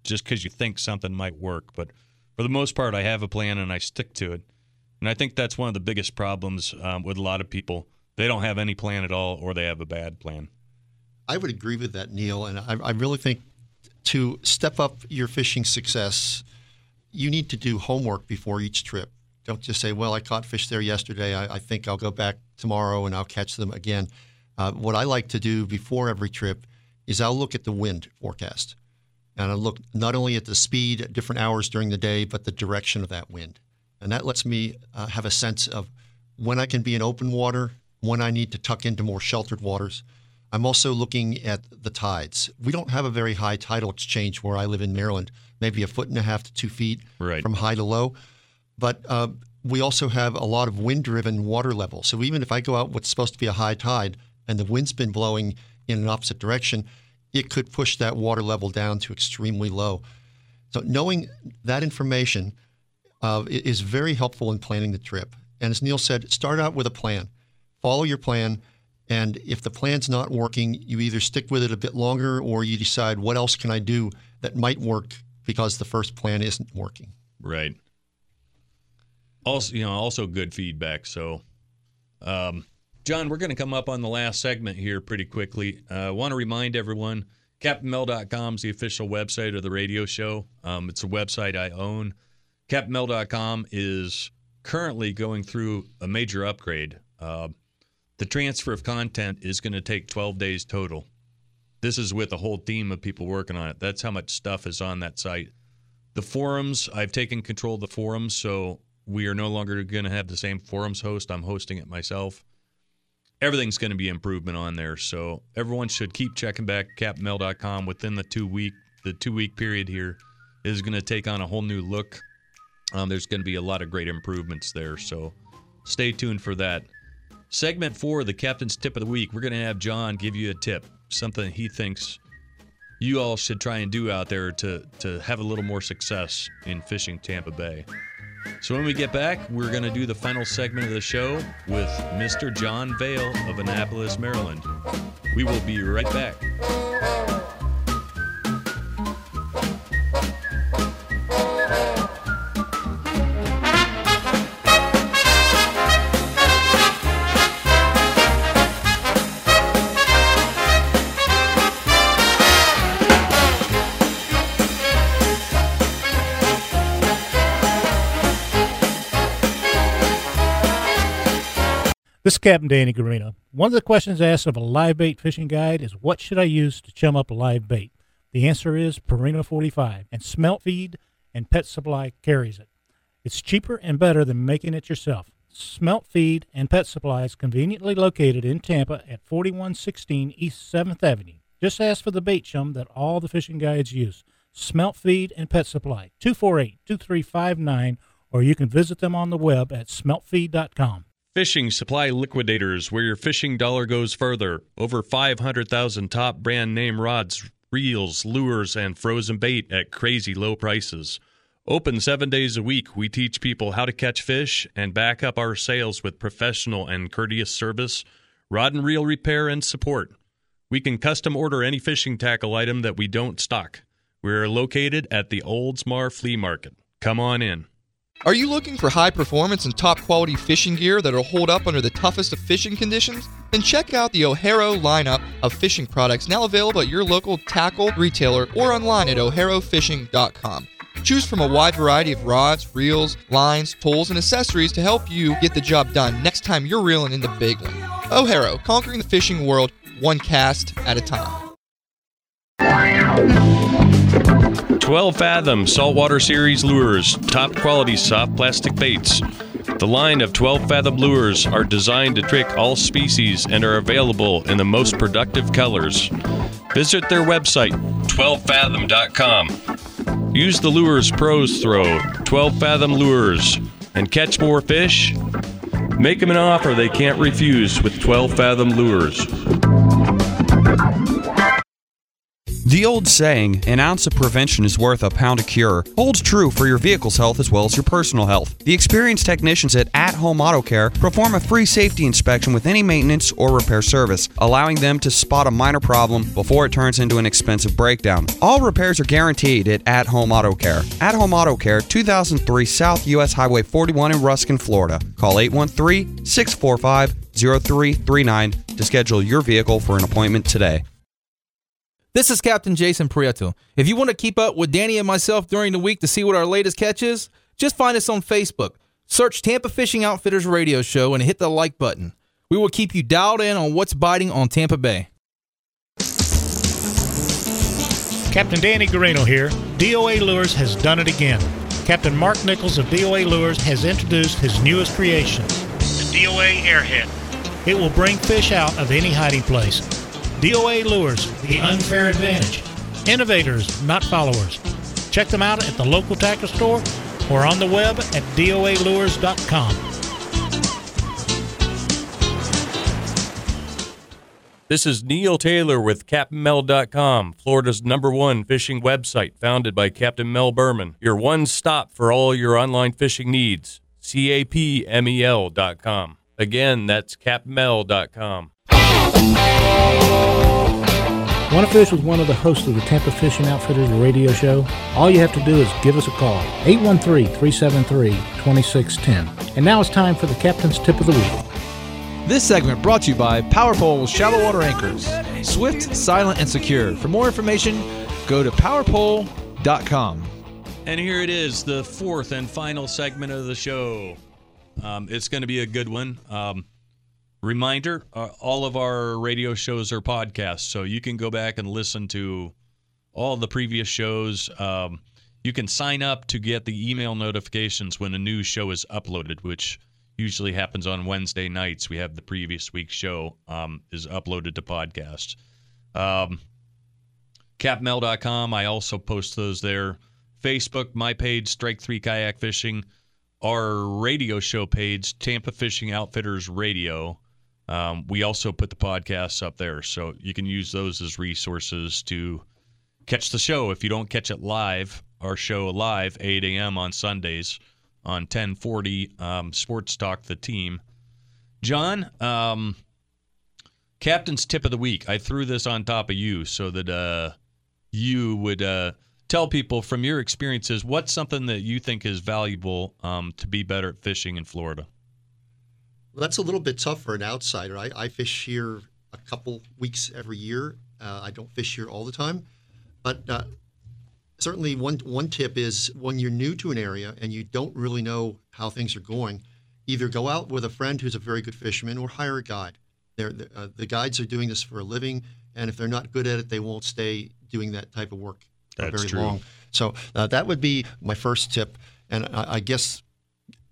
just because you think something might work. But for the most part, I have a plan and I stick to it. And I think that's one of the biggest problems with a lot of people. They don't have any plan at all, or they have a bad plan. I would agree with that, Neil. And I really think to step up your fishing success, you need to do homework before each trip. Don't just say, well, I caught fish there yesterday. I think I'll go back tomorrow and I'll catch them again. What I like to do before every trip is I'll look at the wind forecast. And I look not only at the speed at different hours during the day, but the direction of that wind. And that lets me have a sense of when I can be in open water, when I need to tuck into more sheltered waters. I'm also looking at the tides. We don't have a very high tidal exchange where I live in Maryland, maybe 1.5 to 2 feet right. from high to low. But we also have a lot of wind-driven water level. So even if I go out what's supposed to be a high tide and the wind's been blowing in an opposite direction, it could push that water level down to extremely low. So knowing that information is very helpful in planning the trip. And as Neil said, start out with a plan. Follow your plan. And if the plan's not working, you either stick with it a bit longer or you decide what else can I do that might work because the first plan isn't working. Right. Also, also good feedback. So, John, we're going to come up on the last segment here pretty quickly. I want to remind everyone, CapMel.com is the official website of the radio show. It's a website I own. CapMel.com is currently going through a major upgrade. The transfer of content is going to take 12 days total. This is with a whole team of people working on it. That's how much stuff is on that site. The forums, I've taken control of the forums, so we are no longer going to have the same forums host. I'm hosting it myself. Everything's going to be improvement on there, so everyone should keep checking back capmel.com within the two-week period here. It is going to take on a whole new look. There's going to be a lot of great improvements there, so stay tuned for that. Segment 4, the Captain's Tip of the Week. We're going to have John give you a tip, something he thinks you all should try and do out there to have a little more success in fishing Tampa Bay. So when we get back, we're going to do the final segment of the show with Mr. John Vale of Annapolis, Maryland. We will be right back. This is Captain Danny Guarino. One of the questions asked of a live bait fishing guide is, what should I use to chum up a live bait? The answer is Perino 45, and Smelt Feed and Pet Supply carries it. It's cheaper and better than making it yourself. Smelt Feed and Pet Supply is conveniently located in Tampa at 4116 East 7th Avenue. Just ask for the bait chum that all the fishing guides use. Smelt Feed and Pet Supply, 248-2359, or you can visit them on the web at smeltfeed.com. Fishing Supply Liquidators, where your fishing dollar goes further. Over 500,000 top brand name rods, reels, lures, and frozen bait at crazy low prices. Open 7 days a week, we teach people how to catch fish and back up our sales with professional and courteous service, rod and reel repair, and support. We can custom order any fishing tackle item that we don't stock. We are located at the Oldsmar Flea Market. Come on in. Are you looking for high performance and top quality fishing gear that'll hold up under the toughest of fishing conditions? Then check out the O'Hero lineup of fishing products now available at your local tackle retailer or online at o'herofishing.com. Choose from a wide variety of rods, reels, lines, tools, and accessories to help you get the job done next time you're reeling in the big one. O'Hero, conquering the fishing world one cast at a time. 12 Fathom Saltwater Series Lures, top quality soft plastic baits. The line of 12 Fathom lures are designed to trick all species and are available in the most productive colors. Visit their website, 12fathom.com. Use the lures pros throw, 12 Fathom lures, and catch more fish. Make them an offer they can't refuse with 12 Fathom lures. The old saying, an ounce of prevention is worth a pound of cure, holds true for your vehicle's health as well as your personal health. The experienced technicians at Home Auto Care perform a free safety inspection with any maintenance or repair service, allowing them to spot a minor problem before it turns into an expensive breakdown. All repairs are guaranteed at Home Auto Care. At Home Auto Care, 2003 South U.S. Highway 41 in Ruskin, Florida. Call 813-645-0339 to schedule your vehicle for an appointment today. This is Captain Jason Prieto. If you want to keep up with Danny and myself during the week to see what our latest catch is, just find us on Facebook. Search Tampa Fishing Outfitters Radio Show and hit the like button. We will keep you dialed in on what's biting on Tampa Bay. Captain Danny Guarino here. DOA Lures has done it again. Captain Mark Nichols of DOA Lures has introduced his newest creation, the DOA Airhead. It will bring fish out of any hiding place. DOA Lures, the unfair advantage. Innovators, not followers. Check them out at the local tackle store or on the web at doalures.com. This is Neil Taylor with CapMel.com, Florida's #1 fishing website, founded by Captain Mel Berman. Your one stop for all your online fishing needs, CapMel.com. Again, that's CapMel.com. Want to fish with one of the hosts of the Tampa Fishing Outfitters radio show? All you have to do is give us a call, 813-373-2610. And now it's time for the Captain's Tip of the Week. This segment brought to you by PowerPole Shallow Water Anchors. Swift, silent, and secure. For more information, go to PowerPole.com. And here it is, the fourth and final segment of the show. It's going to be a good one. Reminder, all of our radio shows are podcasts, so you can go back and listen to all the previous shows. You can sign up to get the email notifications when a new show is uploaded, which usually happens on Wednesday nights. We have the previous week's show is uploaded to podcasts. Capmel.com, I also post those there. Facebook, my page, Strike 3 Kayak Fishing. Our radio show page, Tampa Fishing Outfitters Radio. We also put the podcasts up there, so you can use those as resources to catch the show. If you don't catch it live, our show live, 8 a.m. on Sundays, on 1040 Sports Talk, The Team. John, Captain's Tip of the Week. I threw this on top of you so that you would tell people from your experiences, what's something that you think is valuable to be better at fishing in Florida? Well, that's a little bit tough for an outsider. I fish here a couple weeks every year. I don't fish here all the time, but certainly, one tip is when you're new to an area and you don't really know how things are going, either go out with a friend who's a very good fisherman or hire a guide. The guides are doing this for a living, and if they're not good at it, they won't stay doing that type of work for very long. So that would be my first tip. And I guess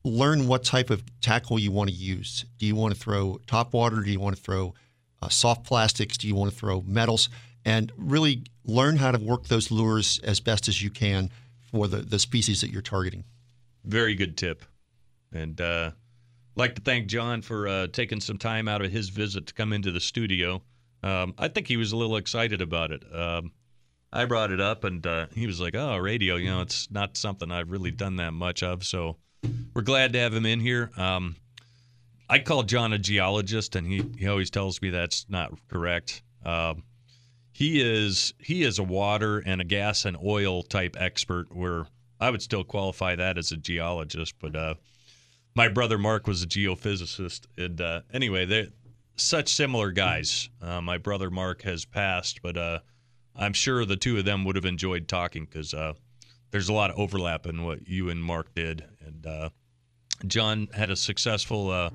learn what type of tackle you want to use. Do you want to throw topwater? Do you want to throw soft plastics? Do you want to throw metals? And really learn how to work those lures as best as you can for the species that you're targeting. Very good tip. And I'd like to thank John for taking some time out of his visit to come into the studio. I think he was a little excited about it. I brought it up, and he was like, oh, radio, you know, it's not something I've really done that much of. So we're glad to have him in here. I call John a geologist, and he always tells me that's not correct. He is a water and a gas and oil type expert, where I would still qualify that as a geologist. But my brother Mark was a geophysicist. And anyway, they're such similar guys. My brother Mark has passed, but I'm sure the two of them would have enjoyed talking, because there's a lot of overlap in what you and Mark did. And John had a successful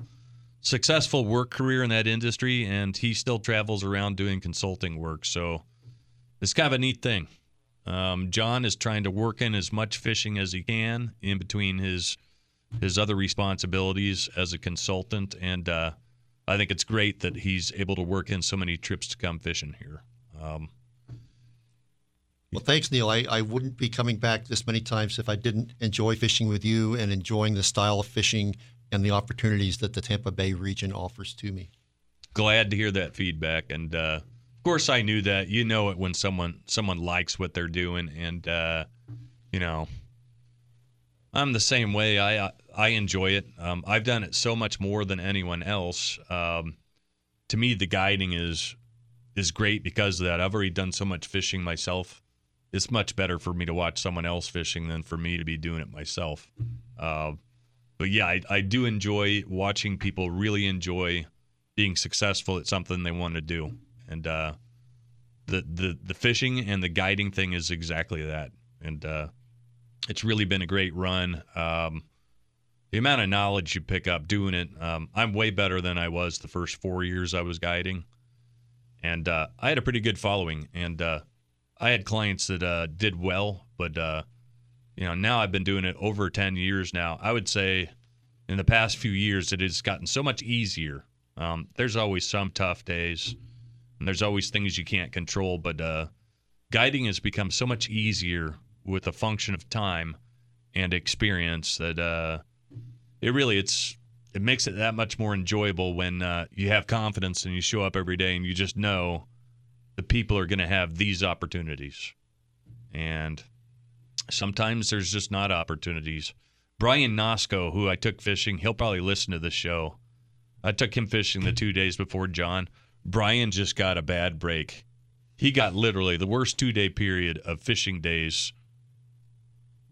work career in that industry, and he still travels around doing consulting work. So it's kind of a neat thing. John is trying to work in as much fishing as he can in between his other responsibilities as a consultant, and I think it's great that he's able to work in so many trips to come fishing here. Well, thanks, Neil. I wouldn't be coming back this many times if I didn't enjoy fishing with you and enjoying the style of fishing and the opportunities that the Tampa Bay region offers to me. Glad to hear that feedback. And, of course, I knew that. You know it when someone likes what they're doing. And, you know, I'm the same way. I enjoy it. I've done it so much more than anyone else. To me, the guiding is great because of that. I've already done so much fishing myself. It's much better for me to watch someone else fishing than for me to be doing it myself. But yeah, I do enjoy watching people really enjoy being successful at something they want to do. And the fishing and the guiding thing is exactly that. And it's really been a great run. The amount of knowledge you pick up doing it, I'm way better than I was the first 4 years I was guiding. And I had a pretty good following. And I had clients that did well, but you know, now I've been doing it over 10 years now. I would say in the past few years, it has gotten so much easier. There's always some tough days, and there's always things you can't control, but guiding has become so much easier with a function of time and experience that it makes it that much more enjoyable when you have confidence and you show up every day and you just know the people are going to have these opportunities. And sometimes there's just not opportunities. Brian Nosko, who I took fishing, he'll probably listen to this show. I took him fishing the 2 days before John. Brian just got a bad break. He got literally the worst 2-day period of fishing days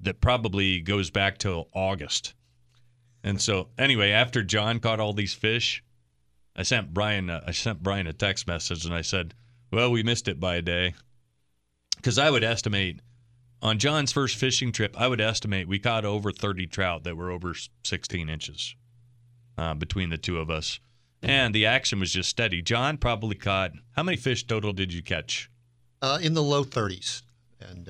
that probably goes back till August. And so, anyway, after John caught all these fish, I sent Brian a text message, and I said, well, we missed it by a day. Because I would estimate, on John's first fishing trip, I would estimate we caught over 30 trout that were over 16 inches between the two of us. And the action was just steady. John probably caught, how many fish total did you catch? In the low 30s. And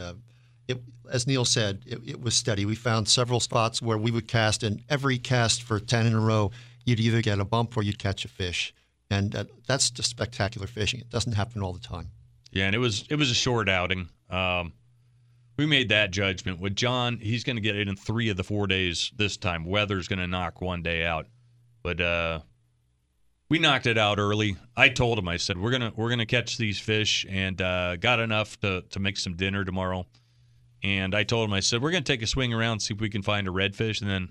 as Neil said, it was steady. We found several spots where we would cast, and every cast for 10 in a row, you'd either get a bump or you'd catch a fish. And that's just spectacular fishing. It doesn't happen all the time. Yeah, and it was a short outing. We made that judgment. With John, he's going to get it in 3 of the 4 days this time. Weather's going to knock one day out. But we knocked it out early. I told him, I said, we're gonna catch these fish, and got enough to make some dinner tomorrow. And I told him, I said, we're going to take a swing around, see if we can find a redfish, and then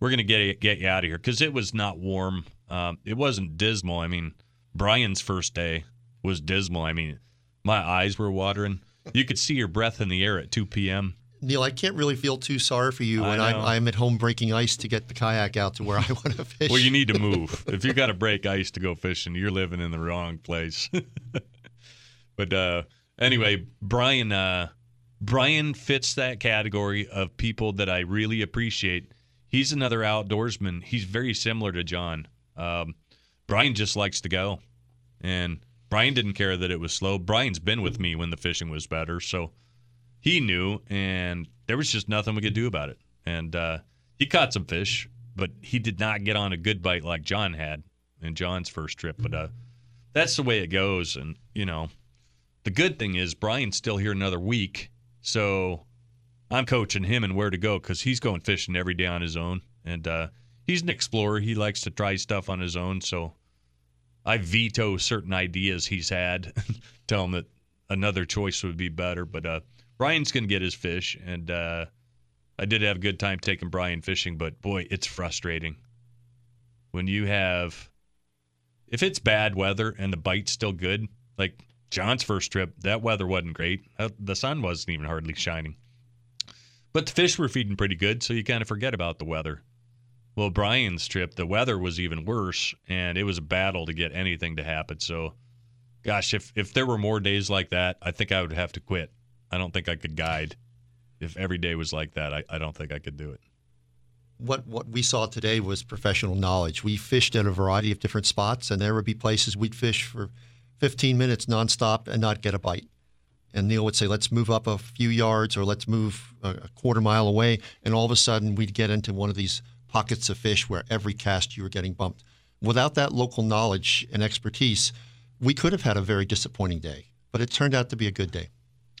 we're going to get you out of here. Because it was not warm. It wasn't dismal. I mean, Brian's first day was dismal. I mean, my eyes were watering. You could see your breath in the air at 2 p.m. Neil, I can't really feel too sorry for you when I'm at home breaking ice to get the kayak out to where I want to fish. Well, you need to move. If you got to break ice to go fishing, you're living in the wrong place. But anyway, Brian fits that category of people that I really appreciate. He's another outdoorsman. He's very similar to John. Brian just likes to go. And Brian didn't care that it was slow. Brian's been with me when the fishing was better, so he knew, and there was just nothing we could do about it. And he caught some fish, but he did not get on a good bite like John had in John's first trip. But that's the way it goes. And, you know, the good thing is Brian's still here another week, so I'm coaching him in where to go because he's going fishing every day on his own. And he's an explorer. He likes to try stuff on his own, so I veto certain ideas he's had, tell him that another choice would be better. But Brian's going to get his fish, and I did have a good time taking Brian fishing, but, boy, it's frustrating. When you have – if it's bad weather and the bite's still good, like John's first trip, that weather wasn't great. The sun wasn't even hardly shining. But the fish were feeding pretty good, so you kind of forget about the weather. Well, Brian's trip, the weather was even worse, and it was a battle to get anything to happen. So, gosh, if there were more days like that, I think I would have to quit. I don't think I could guide. If every day was like that, I don't think I could do it. What we saw today was professional knowledge. We fished at a variety of different spots, and there would be places we'd fish for 15 minutes nonstop and not get a bite. And Neil would say, let's move up a few yards or let's move a quarter mile away, and all of a sudden we'd get into one of these pockets of fish where every cast you were getting bumped. Without that local knowledge and expertise, we could have had a very disappointing day, but it turned out to be a good day.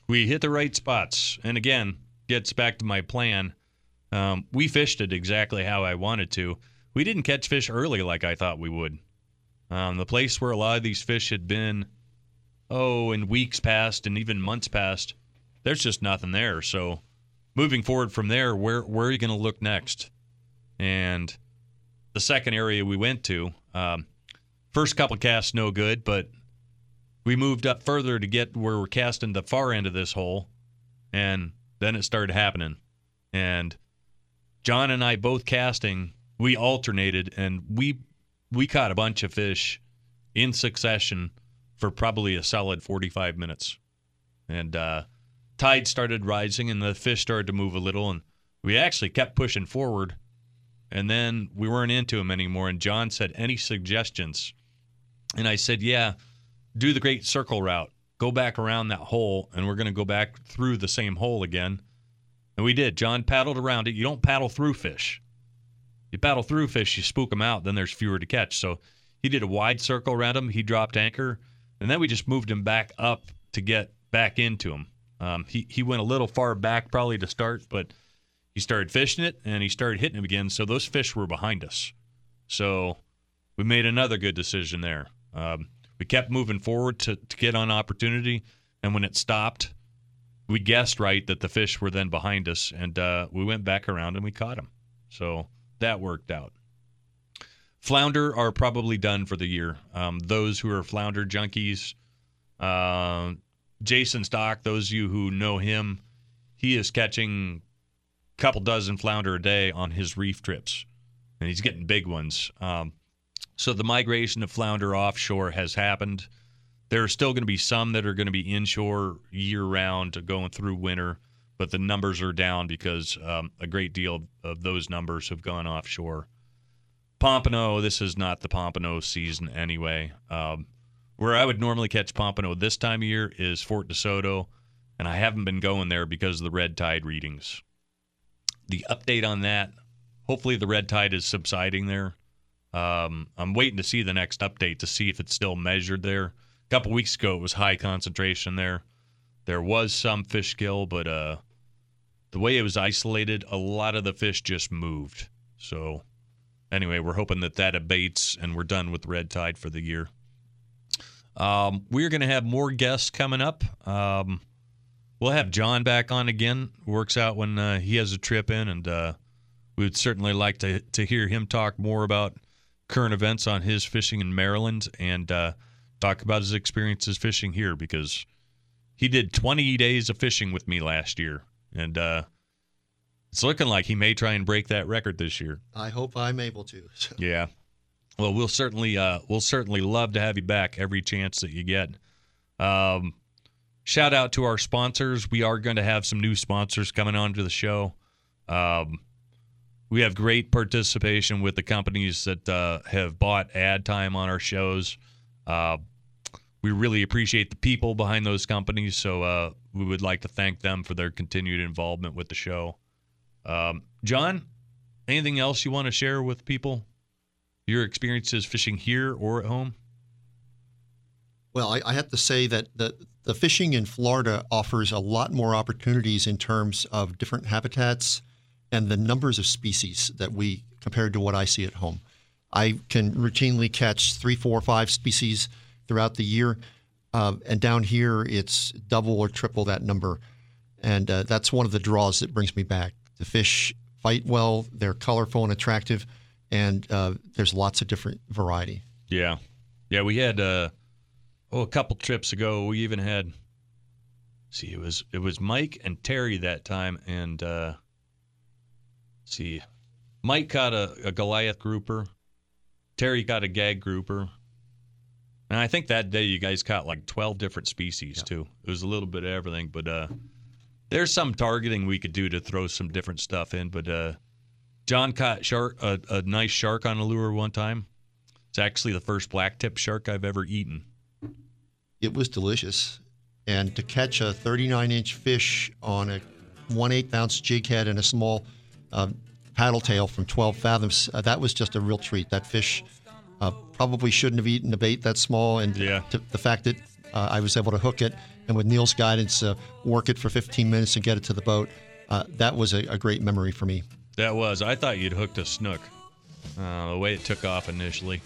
We hit the right spots, and again, gets back to my plan. We fished it exactly how I wanted to. We didn't catch fish early like I thought we would. The place where a lot of these fish had been, in weeks past and even months past, there's just nothing there. So moving forward from there, where are you going to look next? And the second area we went to, first couple casts no good, but we moved up further to get where we're casting the far end of this hole, and then it started happening. And John and I both casting, we alternated, and we caught a bunch of fish in succession for probably a solid 45 minutes. And tide started rising, and the fish started to move a little, and we actually kept pushing forward. And then we weren't into him anymore, and John said, any suggestions? And I said, yeah, do the great circle route. Go back around that hole, and we're going to go back through the same hole again. And we did. John paddled around it. You don't paddle through fish. You paddle through fish, you spook them out, then there's fewer to catch. So he did a wide circle around him. He dropped anchor, and then we just moved him back up to get back into him. He went a little far back probably to start, but he started fishing it, and he started hitting him again. So those fish were behind us. So we made another good decision there. We kept moving forward to get on opportunity, and when it stopped, we guessed right that the fish were then behind us, and we went back around and we caught them. So that worked out. Flounder are probably done for the year. Those who are flounder junkies, Jason Stock, those of you who know him, he is catching a couple dozen flounder a day on his reef trips, and he's getting big ones. So the migration of flounder offshore has happened. There are still going to be some that are going to be inshore year-round going through winter, but the numbers are down because a great deal of those numbers have gone offshore. Pompano, this is not the pompano season anyway. Where I would normally catch pompano this time of year is Fort DeSoto, and I haven't been going there because of the red tide readings. The update on that, hopefully the red tide is subsiding there. I'm waiting to see the next update to see if it's still measured there. A couple weeks ago, it was high concentration there. There was some fish kill, but the way it was isolated, a lot of the fish just moved. So anyway, we're hoping that that abates and we're done with red tide for the year. We're going to have more guests coming up. We'll have John back on again. Works out when he has a trip in, and we would certainly like to hear him talk more about current events on his fishing in Maryland and talk about his experiences fishing here, because he did 20 days of fishing with me last year, and it's looking like he may try and break that record this year. I hope I'm able to. So. Yeah. Well, we'll certainly love to have you back every chance that you get. Shout out to our sponsors. We are going to have some new sponsors coming on to the show. We have great participation with the companies that have bought ad time on our shows. We really appreciate the people behind those companies, so we would like to thank them for their continued involvement with the show. John, anything else you want to share with people? Your experiences fishing here or at home? Well, I have to say that the fishing in Florida offers a lot more opportunities in terms of different habitats and the numbers of species that we compared to what I see at home. I can routinely catch 3, 4, 5 species throughout the year, and down here it's double or triple that number, and that's one of the draws that brings me back. The fish fight well, they're colorful and attractive, and there's lots of different variety. Yeah. Yeah, we had a couple trips ago, we even had, it was Mike and Terry that time, and Mike caught a Goliath grouper. Terry got a gag grouper. And I think that day you guys caught like 12 different species, too. It was a little bit of everything, but there's some targeting we could do to throw some different stuff in. But John caught a nice shark on a lure one time. It's actually the first blacktip shark I've ever eaten. It was delicious. And to catch a 39-inch fish on a 1/8-ounce jig head and a small paddle tail from 12 fathoms, that was just a real treat. That fish probably shouldn't have eaten a bait that small, and the fact that I was able to hook it and with Neil's guidance work it for 15 minutes and get it to the boat, that was a great memory for me. That was. I thought you'd hooked a snook the way it took off initially.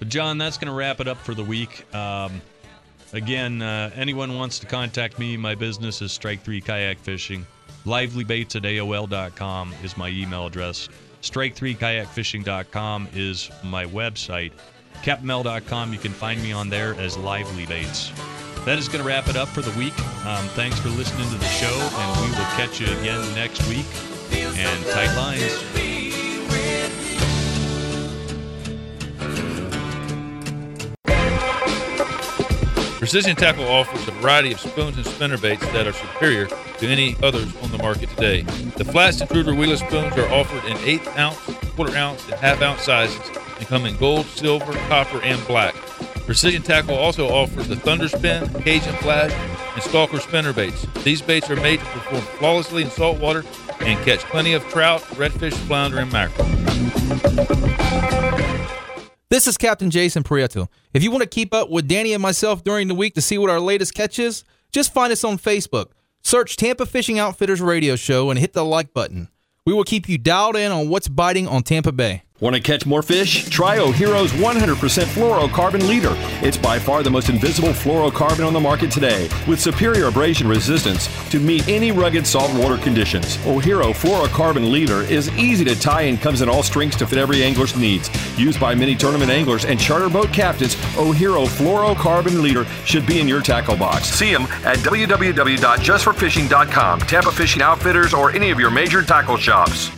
But John, that's going to wrap it up for the week. Again, anyone wants to contact me, my business is Strike 3 Kayak Fishing. Livelybaits at AOL.com is my email address. Strike3kayakfishing.com is my website. CapMel.com, you can find me on there as Livelybaits. That is going to wrap it up for the week. Thanks for listening to the show, and we will catch you again next week. And tight lines. Precision Tackle offers a variety of spoons and spinnerbaits that are superior to any others on the market today. The flat extruder wheeler spoons are offered in 8-ounce, 1/4-ounce, and half-ounce sizes and come in gold, silver, copper, and black. Precision Tackle also offers the Thunder Spin, Cajun Flash, and Stalker spinner baits. These baits are made to perform flawlessly in saltwater and catch plenty of trout, redfish, flounder, and mackerel. This is Captain Jason Prieto. If you want to keep up with Danny and myself during the week to see what our latest catch is, just find us on Facebook. Search Tampa Fishing Outfitters Radio Show and hit the like button. We will keep you dialed in on what's biting on Tampa Bay. Want to catch more fish? Try O'Hero's 100% fluorocarbon leader. It's by far the most invisible fluorocarbon on the market today, with superior abrasion resistance to meet any rugged saltwater conditions. O'Hero fluorocarbon leader is easy to tie and comes in all strengths to fit every angler's needs. Used by many tournament anglers and charter boat captains, O'Hero fluorocarbon leader should be in your tackle box. See them at www.justforfishing.com, Tampa Fishing Outfitters, or any of your major tackle shops.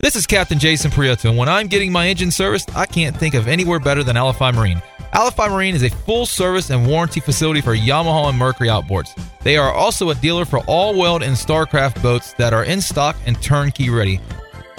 This is Captain Jason Prieto, and when I'm getting my engine serviced, I can't think of anywhere better than Alify Marine. Alify Marine is a full-service and warranty facility for Yamaha and Mercury outboards. They are also a dealer for all Weld and Starcraft boats that are in stock and turnkey ready.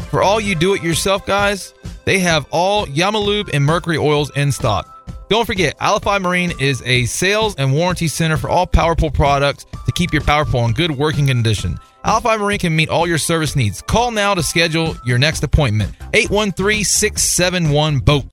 For all you do-it-yourself guys, they have all Yamalube and Mercury oils in stock. Don't forget, Alify Marine is a sales and warranty center for all PowerPole products to keep your PowerPole in good working condition. Alify Marine can meet all your service needs. Call now to schedule your next appointment. 813-671-BOAT.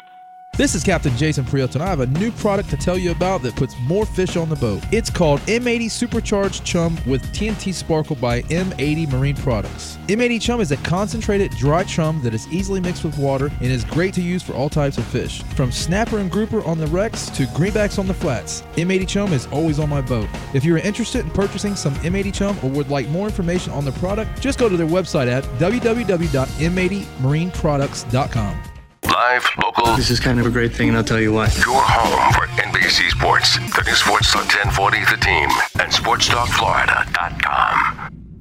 This is Captain Jason Prieto, and I have a new product to tell you about that puts more fish on the boat. It's called M80 Supercharged Chum with TNT Sparkle by M80 Marine Products. M80 Chum is a concentrated dry chum that is easily mixed with water and is great to use for all types of fish. From snapper and grouper on the wrecks to greenbacks on the flats, M80 Chum is always on my boat. If you're interested in purchasing some M80 Chum or would like more information on the product, just go to their website at www.m80marineproducts.com. Live, local. This is kind of a great thing, and I'll tell you what. Your home for NBC Sports, 30 Sports on 1040 The Team, and SportsTalkFlorida.com.